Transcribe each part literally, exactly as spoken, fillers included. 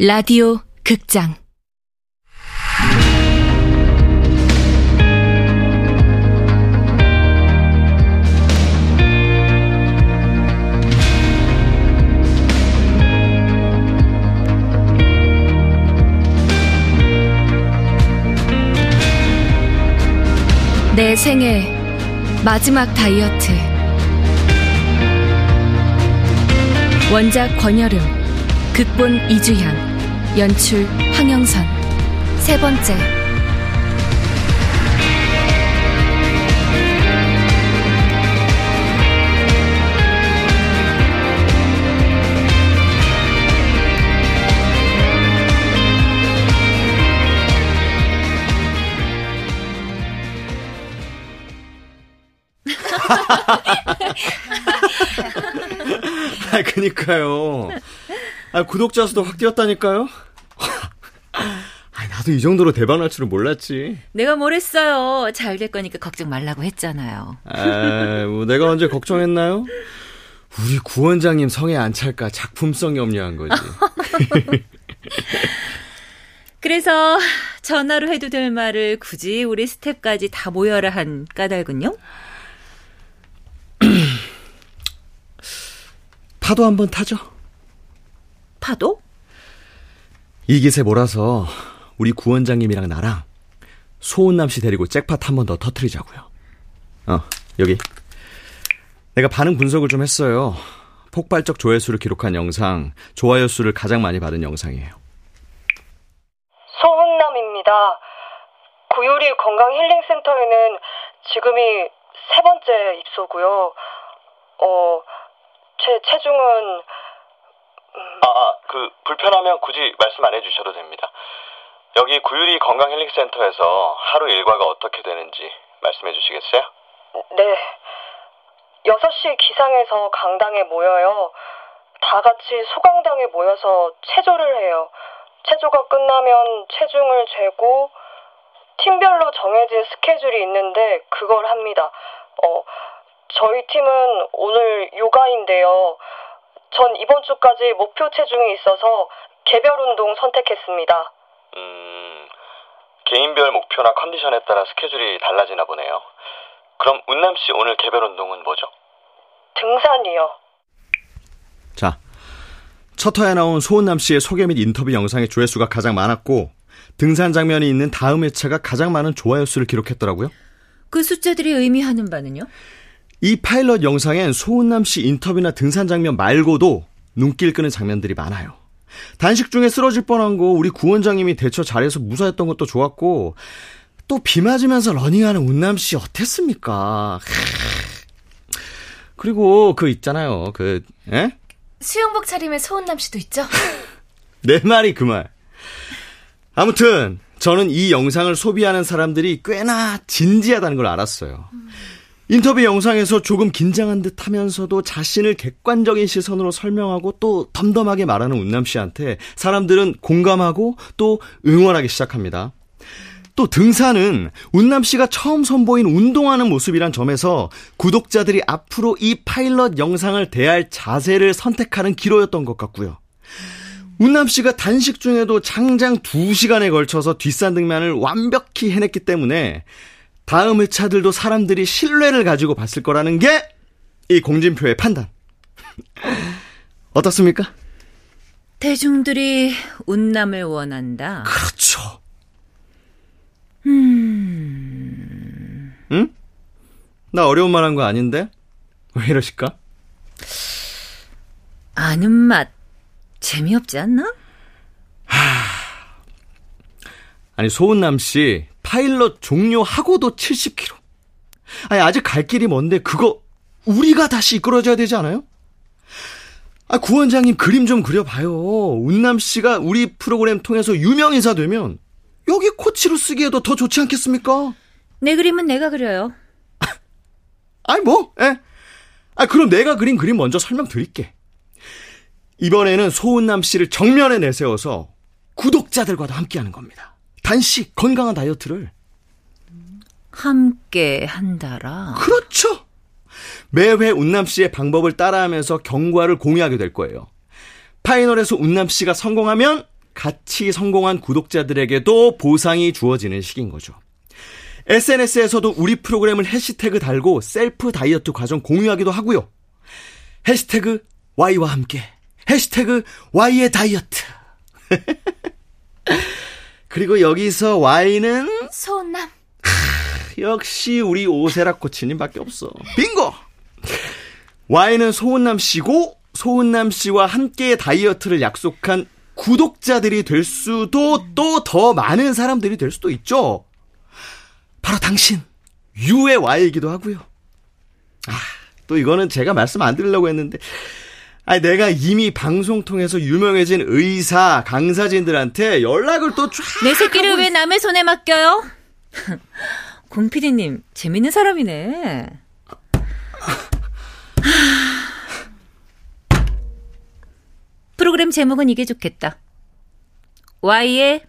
라디오 극장 내 생의 마지막 다이어트. 원작 권여름, 극본 이주향, 연출 황영선. 세 번째. 아, 그니까요. 아, 구독자 수도 확 뛰었다니까요. 아, 나도 이 정도로 대박 날 줄은 몰랐지. 내가 뭘 했어요. 잘 될 거니까 걱정 말라고 했잖아요. 아, 뭐 내가 언제 걱정했나요? 우리 구원장님 성에 안 찰까 작품성이 염려한 거지. 그래서 전화로 해도 될 말을 굳이 우리 스태프까지 다 모여라 한 까닭은요? 파도 한번 타죠. 파도? 이 기세 몰아서 우리 구원장님이랑 나랑 소운남 씨 데리고 잭팟 한번 더 터뜨리자고요. 어, 여기. 내가 반응 분석을 좀 했어요. 폭발적 조회수를 기록한 영상, 좋아요 수를 가장 많이 받은 영상이에요. 소운남입니다. 구유리 건강힐링센터에는 지금이 세 번째 입소고요. 어... 제 체중은... 음... 아, 그 불편하면 굳이 말씀 안 해주셔도 됩니다. 여기 구유리 건강힐링센터에서 하루 일과가 어떻게 되는지 말씀해 주시겠어요? 네. 여섯 시 기상에서 강당에 모여요. 다 같이 소강당에 모여서 체조를 해요. 체조가 끝나면 체중을 재고 팀별로 정해진 스케줄이 있는데 그걸 합니다. 어... 저희 팀은 오늘 요가인데요. 전 이번 주까지 목표 체중이 있어서 개별 운동 선택했습니다. 음, 개인별 목표나 컨디션에 따라 스케줄이 달라지나 보네요. 그럼 운남 씨 오늘 개별 운동은 뭐죠? 등산이요. 자, 첫 화에 나온 소운남 씨의 소개 및 인터뷰 영상의 조회수가 가장 많았고 등산 장면이 있는 다음 회차가 가장 많은 좋아요 수를 기록했더라고요. 그 숫자들이 의미하는 바는요? 이 파일럿 영상엔 소운남 씨 인터뷰나 등산 장면 말고도 눈길 끄는 장면들이 많아요. 단식 중에 쓰러질 뻔한 거 우리 구원장님이 대처 잘해서 무사했던 것도 좋았고, 또 비 맞으면서 러닝하는 운남 씨 어땠습니까? 그리고 그 있잖아요. 그 에? 수영복 차림의 소운남 씨도 있죠? 내 말이 그 말. 아무튼 저는 이 영상을 소비하는 사람들이 꽤나 진지하다는 걸 알았어요. 음. 인터뷰 영상에서 조금 긴장한 듯 하면서도 자신을 객관적인 시선으로 설명하고 또 덤덤하게 말하는 운남 씨한테 사람들은 공감하고 또 응원하기 시작합니다. 또 등산은 운남 씨가 처음 선보인 운동하는 모습이란 점에서 구독자들이 앞으로 이 파일럿 영상을 대할 자세를 선택하는 기로였던 것 같고요. 운남 씨가 단식 중에도 장장 두 시간에 걸쳐서 뒷산 등반을 완벽히 해냈기 때문에 다음 회차들도 사람들이 신뢰를 가지고 봤을 거라는 게 이 공진표의 판단. 어떻습니까? 대중들이 운남을 원한다. 그렇죠. 음... 응? 나 어려운 말 한 거 아닌데? 왜 이러실까? 아는 맛 재미없지 않나? 하... 아니, 소운남 씨 파일럿 종료하고도 칠십 킬로그램. 아니, 아직 갈 길이 먼데 그거 우리가 다시 이끌어줘야 되지 않아요? 아, 구원장님 그림 좀 그려봐요. 운남 씨가 우리 프로그램 통해서 유명인사 되면 여기 코치로 쓰기에도 더 좋지 않겠습니까? 내 그림은 내가 그려요. 아니 뭐? 예. 아, 그럼 내가 그린 그림 먼저 설명드릴게. 이번에는 소운남 씨를 정면에 내세워서 구독자들과도 함께하는 겁니다. 단식, 건강한 다이어트를 함께 한다라. 그렇죠. 매회 운남 씨의 방법을 따라하면서 경과를 공유하게 될 거예요. 파이널에서 운남 씨가 성공하면 같이 성공한 구독자들에게도 보상이 주어지는 식인 거죠. 에스엔에스에서도 우리 프로그램을 해시태그 달고 셀프 다이어트 과정 공유하기도 하고요. 해시태그 Y와 함께, 해시태그 Y의 다이어트. 그리고 여기서 Y는 소운남. 역시 우리 오세라 코치님밖에 없어. 빙고! Y는 소운남 씨고, 소운남 씨와 함께 다이어트를 약속한 구독자들이 될 수도, 또 더 많은 사람들이 될 수도 있죠. 바로 당신, U의 Y이기도 하고요. 아, 또 이거는 제가 말씀 안 드리려고 했는데, 아니, 내가 이미 방송 통해서 유명해진 의사, 강사진들한테 연락을 또 쫙. 내 새끼를 왜 남의 손에 맡겨요? 공피디님, 재밌는 사람이네. 프로그램 제목은 이게 좋겠다. Y의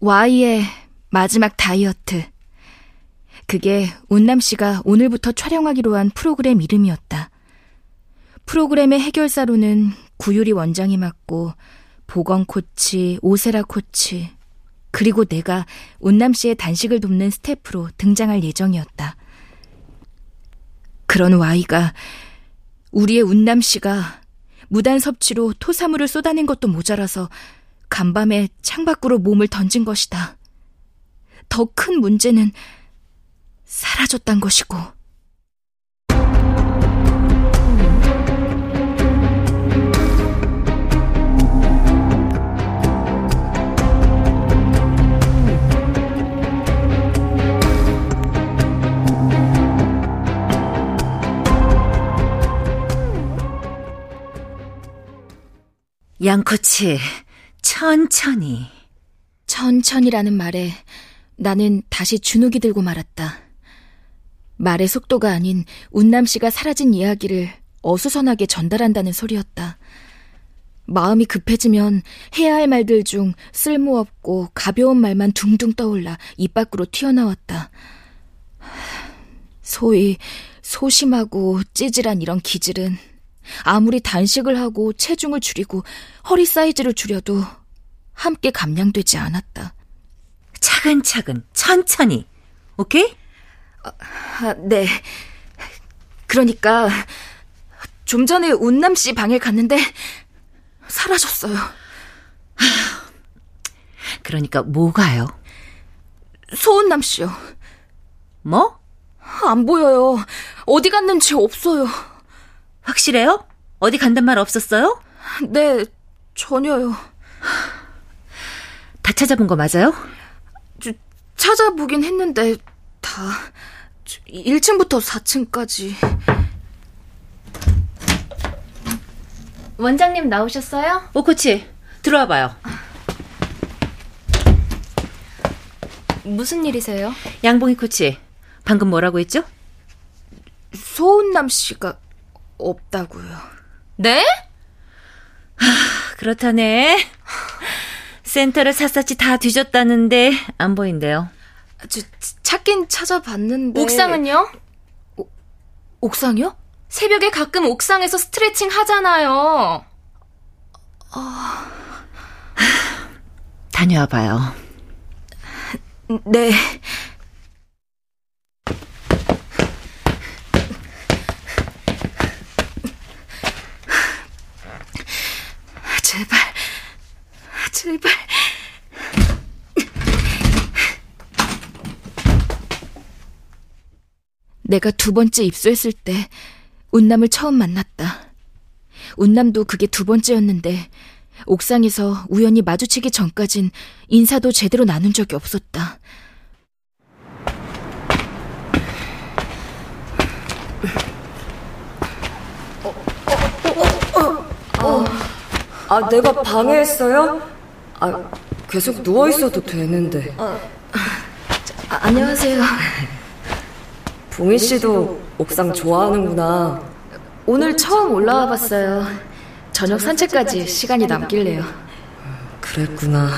Y의 마지막 다이어트. 그게 운남 씨가 오늘부터 촬영하기로 한 프로그램 이름이었다. 프로그램의 해결사로는 구유리 원장이 맡고, 보건 코치, 오세라 코치, 그리고 내가 운남 씨의 단식을 돕는 스태프로 등장할 예정이었다. 그런 Y가, 우리의 운남 씨가 무단 섭취로 토사물을 쏟아낸 것도 모자라서 간밤에 창밖으로 몸을 던진 것이다. 더 큰 문제는 사라졌단 것이고. 양코치, 천천히. 천천히라는 말에 나는 다시 주눅이 들고 말았다. 말의 속도가 아닌 운남 씨가 사라진 이야기를 어수선하게 전달한다는 소리였다. 마음이 급해지면 해야 할 말들 중 쓸모없고 가벼운 말만 둥둥 떠올라 입 밖으로 튀어나왔다. 소위 소심하고 찌질한 이런 기질은 아무리 단식을 하고 체중을 줄이고 허리 사이즈를 줄여도 함께 감량되지 않았다. 차근차근, 천천히. 오케이? 아, 아, 네. 그러니까 좀 전에 운남 씨 방에 갔는데 사라졌어요. 그러니까 뭐가요? 소운남 씨요. 뭐? 안 보여요. 어디 갔는지 없어요. 확실해요? 어디 간단 말 없었어요? 네, 전혀요. 다 찾아본 거 맞아요? 저, 찾아보긴 했는데 다 저, 일 층부터 사 층까지. 원장님 나오셨어요? 오 코치, 들어와봐요. 무슨 일이세요? 양봉이 코치, 방금 뭐라고 했죠? 소운남 씨가 없다고요. 네? 하, 그렇다네. 센터를 샅샅이 다 뒤졌다는데 안 보인대요. 저, 찾긴 찾아봤는데. 옥상은요? 오, 옥상이요? 새벽에 가끔 옥상에서 스트레칭 하잖아요. 어... 다녀와봐요. 네. 제발, 제발. 내가 두 번째 입소했을 때 운남을 처음 만났다. 운남도 그게 두 번째였는데 옥상에서 우연히 마주치기 전까진 인사도 제대로 나눈 적이 없었다. 아, 아, 내가 방해했어요? 아, 계속 누워있어도 되는데. 아, 아, 안녕하세요. 봉희 씨도 옥상 좋아하는구나. 오늘 처음 올라와 봤어요. 저녁 산책까지 시간이 남길래요. 그랬구나.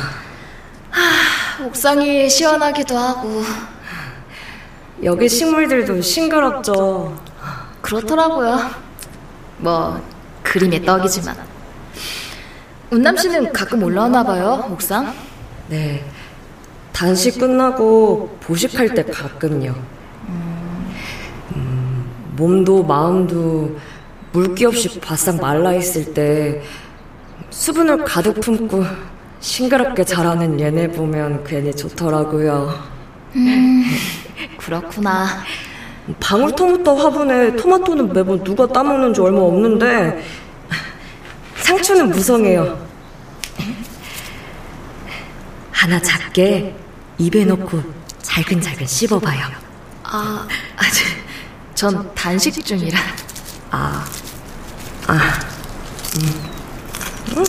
하, 옥상이 시원하기도 하고. 여기 식물들도 싱그럽죠. 그렇더라고요. 뭐, 그림의 떡이지만. 운남 씨는 가끔 올라오나 봐요, 옥상? 네, 단식 끝나고 보식할 때 가끔요. 음, 몸도 마음도 물기 없이 바싹 말라있을 때 수분을 가득 품고 싱그럽게 자라는 얘네 보면 괜히 좋더라고요. 음, 그렇구나. 방울토마토 화분에 토마토는 매번 누가 따먹는 지 얼마 없는데 상추는 무성해요. 하나 작게 입에 넣고 잘근잘근 씹어봐요. 아, 아주 전 단식 중이라. 아, 아, 음,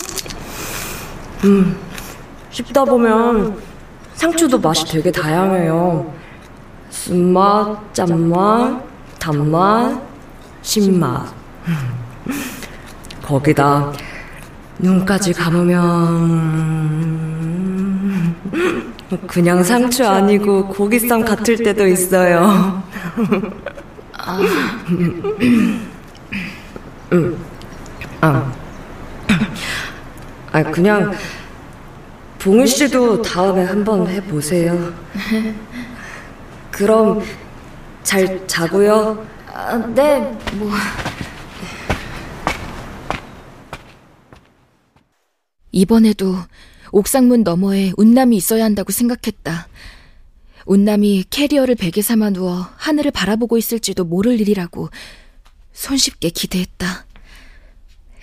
음, 씹다 보면 상추도 맛이 되게 다양해요. 쓴맛, 짠맛, 단맛, 신맛. 거기다 눈까지 감으면 그냥 상추 아니고 고기쌈 같을 때도 있어요. 아. 음. 아. 아, 그냥 봉희 씨도 다음에 한번 해보세요. 그럼 잘 자고요. 아, 네, 뭐. 이번에도 옥상문 너머에 운남이 있어야 한다고 생각했다. 운남이 캐리어를 베개 삼아 누워 하늘을 바라보고 있을지도 모를 일이라고 손쉽게 기대했다.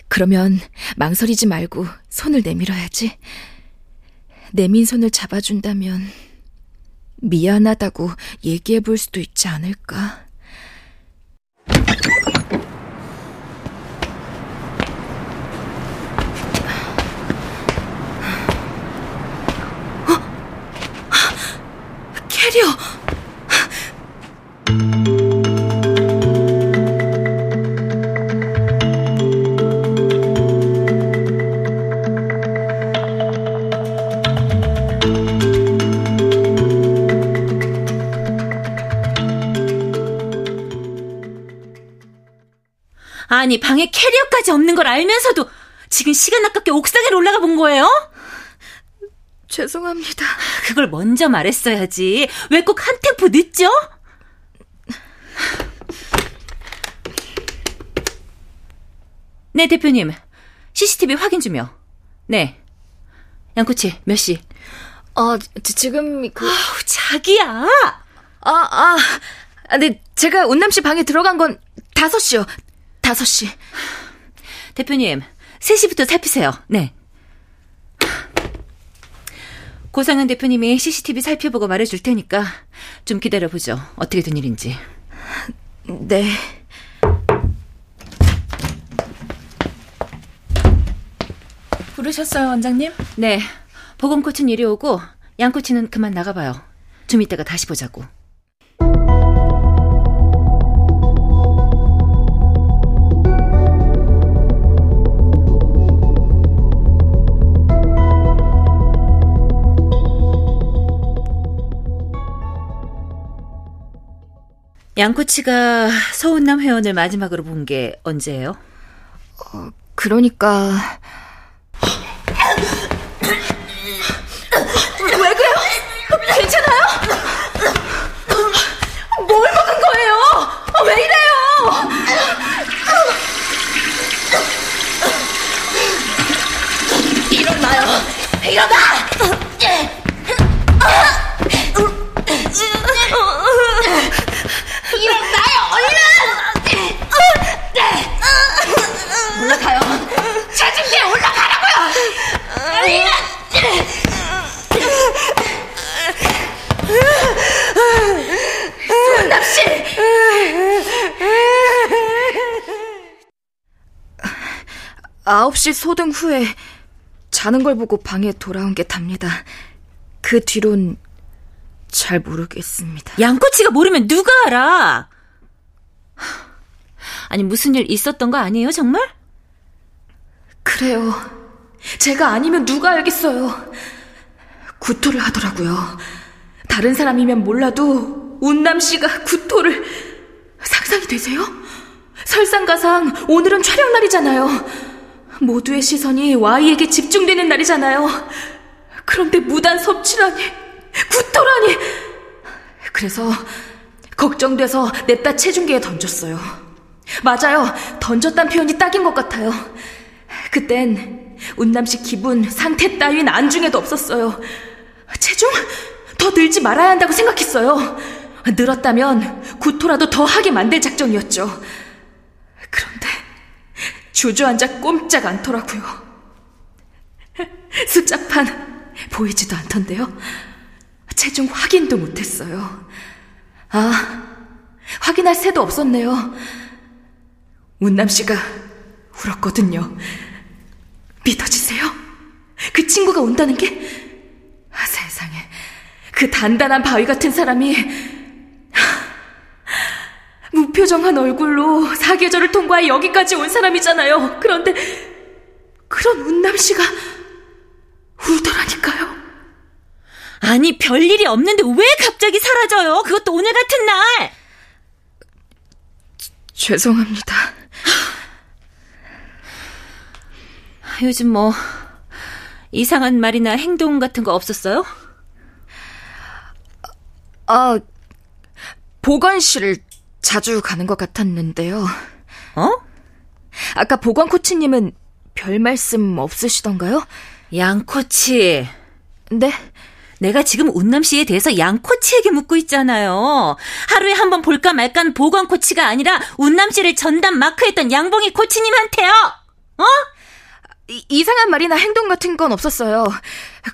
그러면 망설이지 말고 손을 내밀어야지. 내민 손을 잡아준다면 미안하다고 얘기해 볼 수도 있지 않을까. 캐리어! 아니, 방에 캐리어까지 없는 걸 알면서도 지금 시간 아깝게 옥상에 올라가 본 거예요? 죄송합니다. 그걸 먼저 말했어야지. 왜 꼭 한 템포 늦죠? 네, 대표님. 씨씨티비 확인 주며. 네. 양꼬치, 몇 시? 어, 지, 지금... 그... 아우, 자기야! 아, 아. 근데 제가 운남 씨 방에 들어간 건 다섯 시요. 다섯 시. 대표님, 세 시부터 살피세요. 네. 고상현 대표님이 씨씨티비 살펴보고 말해줄 테니까 좀 기다려보죠. 어떻게 된 일인지. 네. 부르셨어요, 원장님? 네. 보검 코치는 이리 오고 양 코치는 그만 나가봐요. 좀 이따가 다시 보자고. 양코치가 소운남 회원을 마지막으로 본 게 언제예요? 어, 그러니까... 왜 그래요? 괜찮아요? 뭘 먹은 거예요? 왜 이래요? 일어나요! 일어나! 올라가요. 자진대 올라가라고요. 소운남 씨. 아홉 시 소등 후에 자는 걸 보고 방에 돌아온 게 답니다. 그 뒤론 잘 모르겠습니다. 양꼬치가 모르면 누가 알아? 아니, 무슨 일 있었던 거 아니에요, 정말? 그래요. 제가 아니면 누가 알겠어요. 구토를 하더라고요. 다른 사람이면 몰라도 운남 씨가 구토를... 상상이 되세요? 설상가상 오늘은 촬영 날이잖아요. 모두의 시선이 Y에게 집중되는 날이잖아요. 그런데 무단 섭취라니, 구토라니. 그래서 걱정돼서 냅다 체중계에 던졌어요. 맞아요, 던졌단 표현이 딱인 것 같아요. 그땐 운남씨 기분, 상태 따윈 안중에도 없었어요. 체중? 더 늘지 말아야 한다고 생각했어요. 늘었다면 구토라도 더 하게 만들 작정이었죠. 그런데 주저앉아 꼼짝 않더라고요. 숫자판 보이지도 않던데요. 체중 확인도 못했어요. 아, 확인할 새도 없었네요. 운남씨가 울었거든요. 믿어지세요? 그 친구가 온다는 게? 아, 세상에, 그 단단한 바위 같은 사람이 하, 무표정한 얼굴로 사계절을 통과해 여기까지 온 사람이잖아요. 그런데 그런 운남씨가 울더라니까요. 아니, 별일이 없는데 왜 갑자기 사라져요? 그것도 오늘 같은 날. 지, 죄송합니다. 요즘 뭐 이상한 말이나 행동 같은 거 없었어요? 아, 보건실을 자주 가는 것 같았는데요. 어? 아까 보건 코치님은 별 말씀 없으시던가요? 양 코치. 네? 내가 지금 운남 씨에 대해서 양 코치에게 묻고 있잖아요. 하루에 한 번 볼까 말까 보건 코치가 아니라 운남 씨를 전담 마크했던 양봉이 코치님한테요. 어? 이, 이상한 말이나 행동 같은 건 없었어요.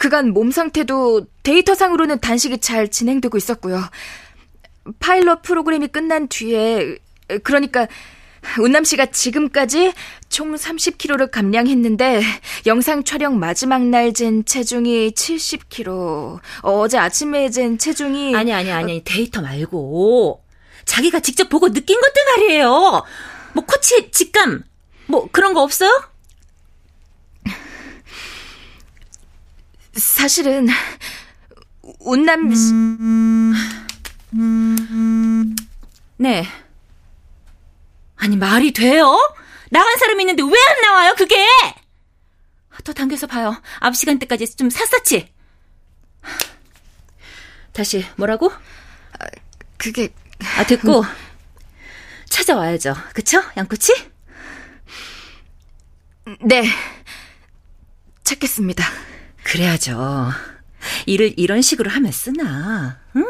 그간 몸 상태도 데이터상으로는 단식이 잘 진행되고 있었고요. 파일럿 프로그램이 끝난 뒤에, 그러니까 운남 씨가 지금까지 총 삼십 킬로그램를 감량했는데 영상 촬영 마지막 날 잰 체중이 칠십 킬로그램, 어제 아침에 잰 체중이... 아니 아니 아니, 어... 데이터 말고 자기가 직접 보고 느낀 것들 말이에요. 뭐 코치의 직감 뭐 그런 거 없어요? 사실은 운남 씨... 음... 음... 네. 아니, 말이 돼요? 나간 사람이 있는데 왜 안 나와요, 그게? 더 당겨서 봐요. 앞 시간대까지 좀 샅샅이. 다시 뭐라고? 아, 그게... 아, 됐고. 음... 찾아와야죠. 그쵸, 양코치? 네, 찾겠습니다. 그래야죠. 일을 이런 식으로 하면 쓰나, 응?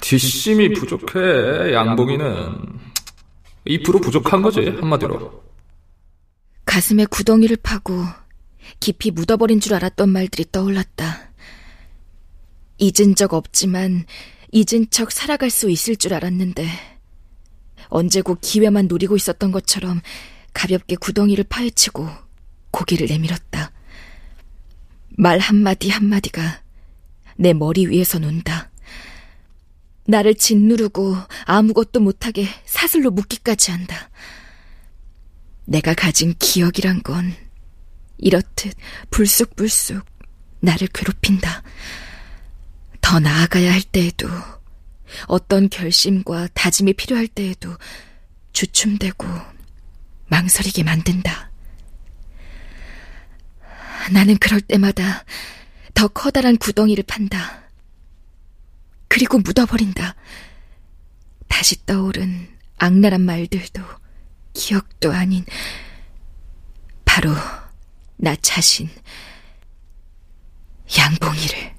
뒷심이 부족해, 양봉이는. 이 퍼센트 부족한 거지, 한마디로. 가슴에 구덩이를 파고 깊이 묻어버린 줄 알았던 말들이 떠올랐다. 잊은 적 없지만 잊은 척 살아갈 수 있을 줄 알았는데 언제고 기회만 노리고 있었던 것처럼 가볍게 구덩이를 파헤치고 고개를 내밀었다. 말 한마디 한마디가 내 머리 위에서 논다. 나를 짓누르고 아무것도 못하게 사슬로 묶기까지 한다. 내가 가진 기억이란 건 이렇듯 불쑥불쑥 나를 괴롭힌다. 더 나아가야 할 때에도, 어떤 결심과 다짐이 필요할 때에도 주춤대고 망설이게 만든다. 나는 그럴 때마다 더 커다란 구덩이를 판다. 그리고 묻어버린다. 다시 떠오른 악랄한 말들도 기억도 아닌 바로 나 자신, 양봉이를.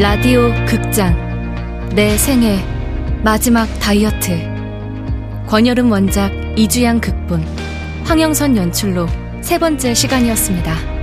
라디오 극장 내 생의 마지막 다이어트, 권여름 원작, 이주향 극본, 황영선 연출로 세 번째 시간이었습니다.